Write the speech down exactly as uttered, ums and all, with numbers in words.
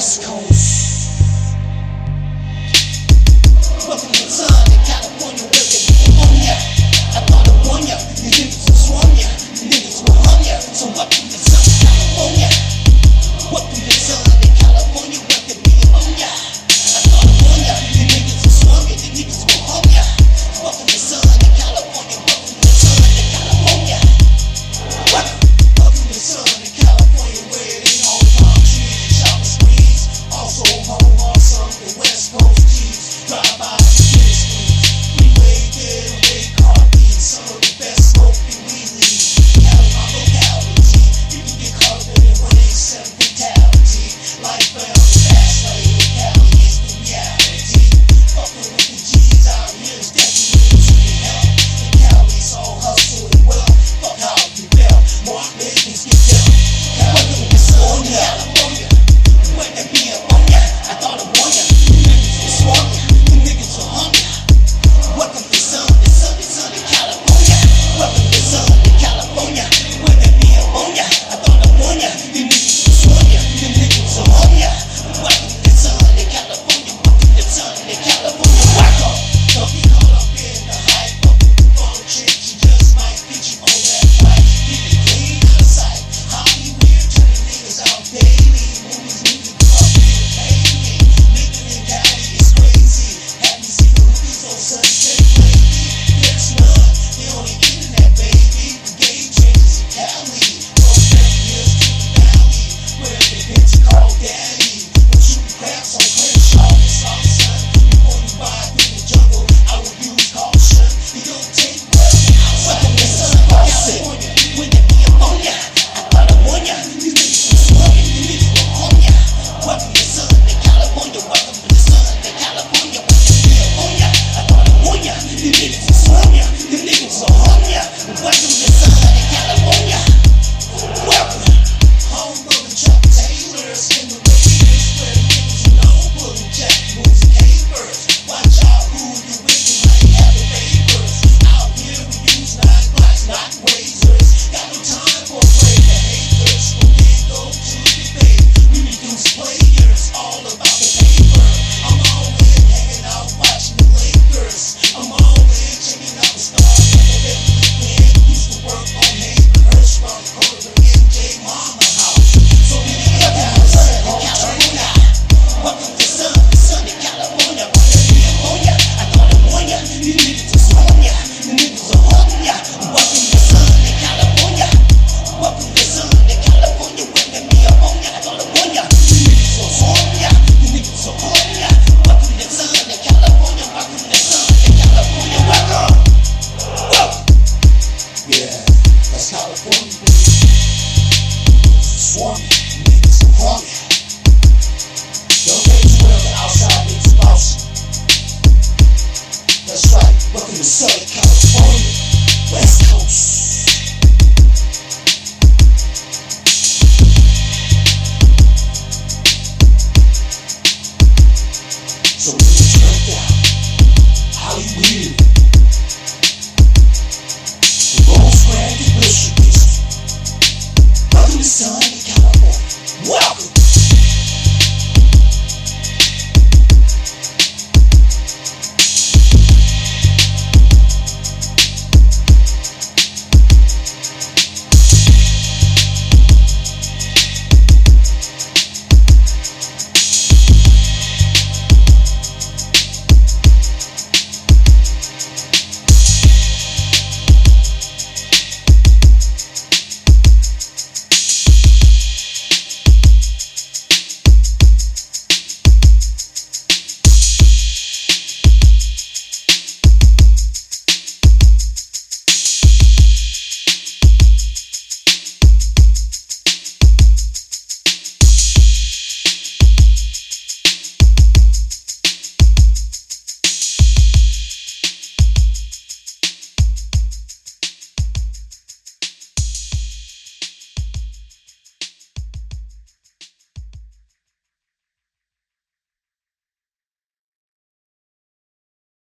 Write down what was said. West Coast. Welcome to sun in California, where they own ya. I thought I won ya, these niggas will swarm ya, these niggas will harm ya. So welcome to sun in California. Welcome to sun in California, where they own ya. I thought I won ya, these niggas will swarm ya, these niggas will harm ya. Welcome to sun in California, welcome to sun in California. Welcome to sun in California, where they all palm trees, chop squeeze, also home on some the West Coast keys, drive by. So